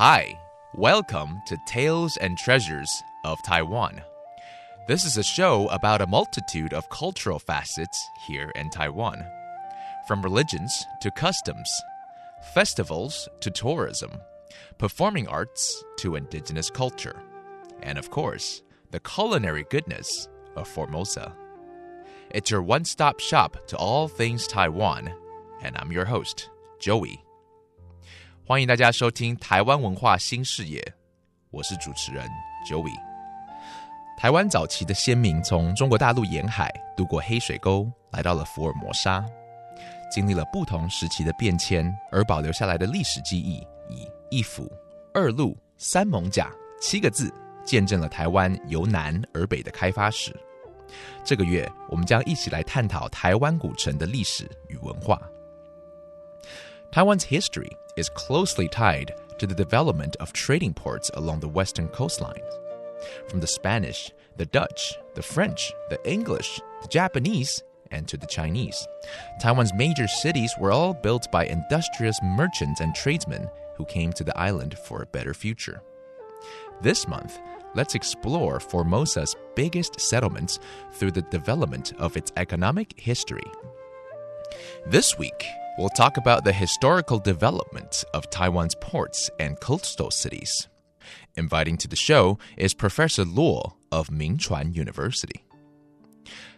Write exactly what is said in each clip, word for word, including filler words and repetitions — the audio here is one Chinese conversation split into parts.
Hi, welcome to Tales and Treasures of Taiwan. This is a show about a multitude of cultural facets here in Taiwan, from religions to customs, festivals to tourism, performing arts to indigenous culture, and of course, the culinary goodness of Formosa. It's your one-stop shop to all things Taiwan, and I'm your host, Joey. 欢迎大家收听台湾文化新视野，我是主持人 Joey。台湾早期的先民从中国大陆沿海渡过黑水沟，来到了福尔摩沙，经历了不同时期的变迁，而保留下来的历史记忆以一府、二鹿、三艋舺七个字，见证了台湾由南而北的开发史。这个月，我们将一起来探讨台湾古城的历史与文化。Taiwan's history is closely tied to the development of trading ports along the western coastline. From the Spanish, the Dutch, the French, the English, the Japanese, and to the Chinese, Taiwan's major cities were all built by industrious merchants and tradesmen who came to the island for a better future. This month, let's explore Formosa's biggest settlements through the development of its economic history. This week, we'll talk about the historical development of Taiwan's ports and coastal cities. Inviting to the show is Professor Luo of Mingchuan University.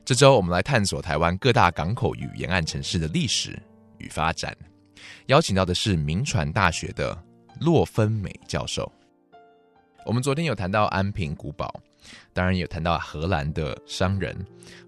这周我们来探索台湾各大港口与沿岸城市的历史与发展。邀请到的是明传大学的洛芬美教授。我们昨天有谈到安平古堡，当然也谈到荷兰的商人。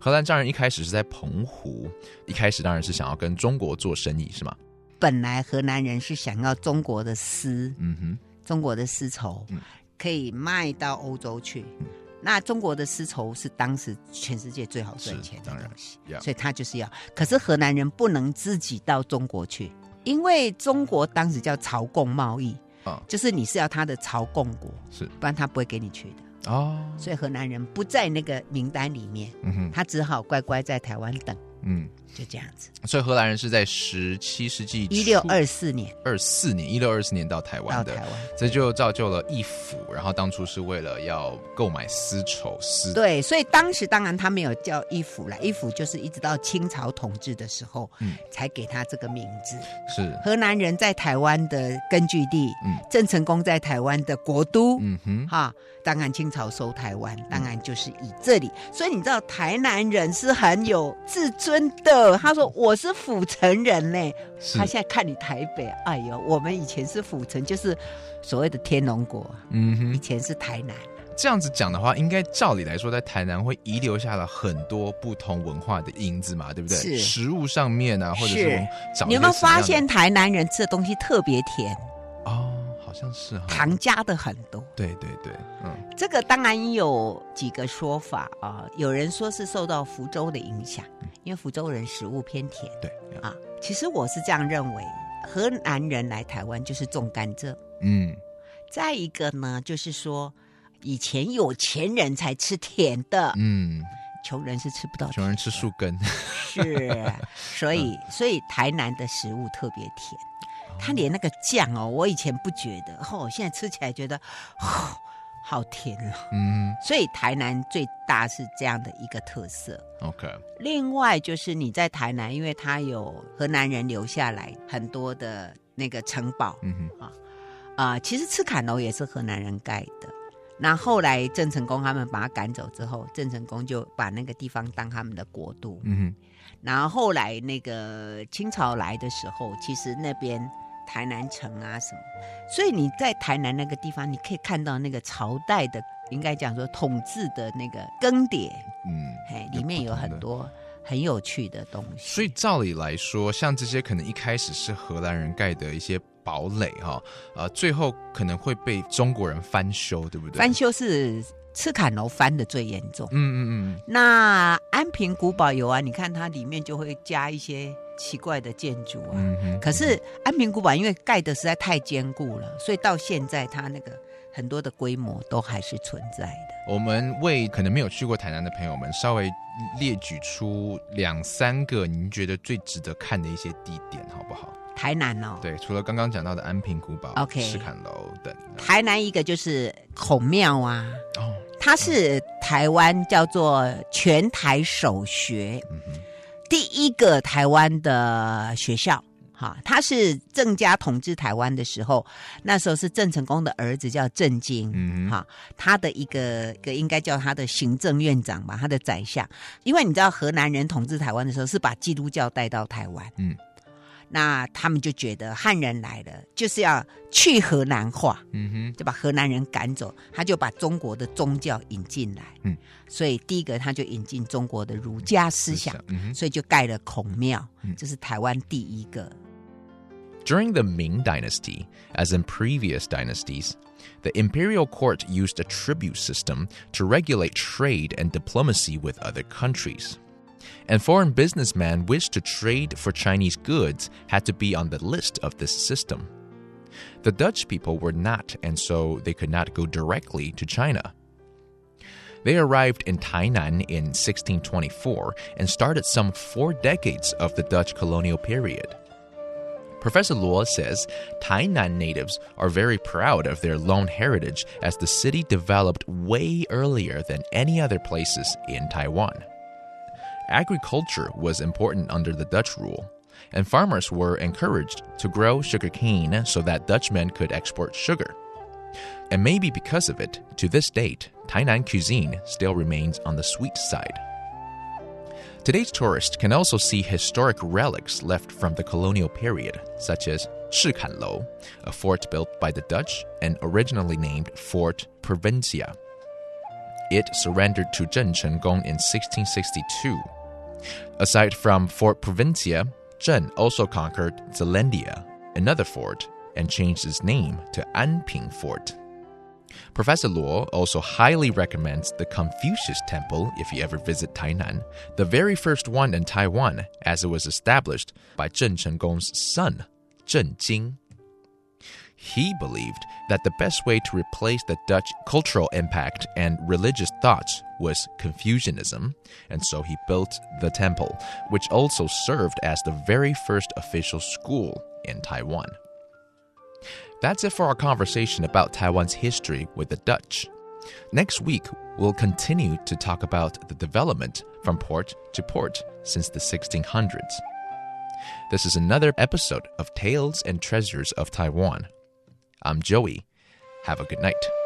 荷兰商人一开始是在澎湖，一开始当然是想要跟中国做生意，是吗？本来荷兰人是想要中国的丝，嗯哼，中国的丝绸、嗯、可以卖到欧洲去、嗯。那中国的丝绸是当时全世界最好赚钱的东西，当然 yeah. 所以他就是要。可是荷兰人不能自己到中国去，因为中国当时叫朝贡贸易，哦、就是你是要他的朝贡国，是，不然他不会给你去的。哦、所以荷兰人不在那个名单里面、嗯、他只好乖乖在台湾等、嗯、就这样子。所以荷兰人是在十七世纪初一六二四年二四年一六二四年到台湾的，这就造就了一府，然后当初是为了要购买丝绸丝。对，所以当时当然他没有叫一府啦，一府就是一直到清朝统治的时候、嗯、才给他这个名字。是荷兰人在台湾的根据地、嗯、郑成功在台湾的国都、嗯哼哈，当然清朝收台湾，当然就是以这里、嗯、所以你知道台南人是很有自尊的，他说我是府城人嘞。他现在看你台北，哎呦，我们以前是府城，就是所谓的天龙国、嗯、哼，以前是台南。这样子讲的话，应该照理来说在台南会遗留下了很多不同文化的因子嘛，对不对？是食物上面啊，或者是找你有没有发现台南人吃的东西特别甜哦，好像是糖加的很多。对对对、嗯、这个当然有几个说法、啊、有人说是受到福州的影响、嗯、因为福州人食物偏甜。对、啊、其实我是这样认为，荷兰人来台湾就是种甘蔗。嗯，再一个呢就是说以前有钱人才吃甜的，嗯，穷人是吃不到甜的，穷人吃树根是所以、嗯、所以台南的食物特别甜，他连那个酱哦，我以前不觉得，哦，现在吃起来觉得，哦，好甜哦。嗯，所以台南最大是这样的一个特色。OK。另外就是你在台南，因为它有荷兰人留下来很多的那个城堡，嗯哼啊啊、呃，其实赤坎楼也是荷兰人盖的。那后来郑成功他们把他赶走之后，郑成功就把那个地方当他们的国都。嗯哼。然后后来那个清朝来的时候，其实那边。台南城啊什么，所以你在台南那个地方，你可以看到那个朝代的，应该讲说统治的那个更迭，嗯，里面有很多很有趣的东西。所以照理来说，像这些可能一开始是荷兰人盖的一些堡垒哈，呃，最后可能会被中国人翻修，对不对？翻修是赤坎楼翻的最严重，嗯嗯嗯。那安平古堡有啊，你看它里面就会加一些。奇怪的建筑啊、嗯、可是安平古堡因为盖的实在太坚固了，所以到现在它那个很多的规模都还是存在的。我们为可能没有去过台南的朋友们稍微列举出两三个您觉得最值得看的一些地点好不好？台南哦，对，除了刚刚讲到的安平古堡、okay, shikanlou等，台南一个就是孔庙啊，哦，它是台湾叫做全台首学，嗯、第一个台湾的学校。啊、他是郑家统治台湾的时候，那时候是郑成功的儿子叫郑经、嗯啊、他的一 个, 一个应该叫他的行政院长吧，他的宰相，因为你知道河南人统治台湾的时候是把基督教带到台湾、嗯、那他们就觉得汉人来了就是要去河南化、嗯、就把河南人赶走，他就把中国的宗教引进来、嗯、所以第一个他就引进中国的儒家思想、嗯、所以就盖了孔庙、嗯、这是台湾第一个。During the Ming Dynasty, as in previous dynasties, the imperial court used a tribute system to regulate trade and diplomacy with other countries. And foreign businessmen wished to trade for Chinese goods had to be on the list of this system. The Dutch people were not, and so they could not go directly to China. They arrived in Tainan in sixteen twenty-four and started some four decades of the Dutch colonial period.Professor Luo says Tainan natives are very proud of their long heritage as the city developed way earlier than any other places in Taiwan. Agriculture was important under the Dutch rule, and farmers were encouraged to grow sugarcane so that Dutchmen could export sugar. And maybe because of it, to this date, Tainan cuisine still remains on the sweet side.Today's tourists can also see historic relics left from the colonial period, such as Shikanlou, a fort built by the Dutch and originally named Fort Provincia. It surrendered to Zheng Chenggong in sixteen sixty-two. Aside from Fort Provincia, Zheng also conquered Zelandia, another fort, and changed its name to Anping Fort.Professor Luo also highly recommends the Confucius Temple if you ever visit Tainan, the very first one in Taiwan, as it was established by Zheng Chenggong's son, Zheng Jing. He believed that the best way to replace the Dutch cultural impact and religious thoughts was Confucianism, and so he built the temple, which also served as the very first official school in Taiwan.That's it for our conversation about Taiwan's history with the Dutch. Next week, we'll continue to talk about the development from port to port since the sixteen hundreds. This is another episode of Tales and Treasures of Taiwan. I'm Joey. Have a good night.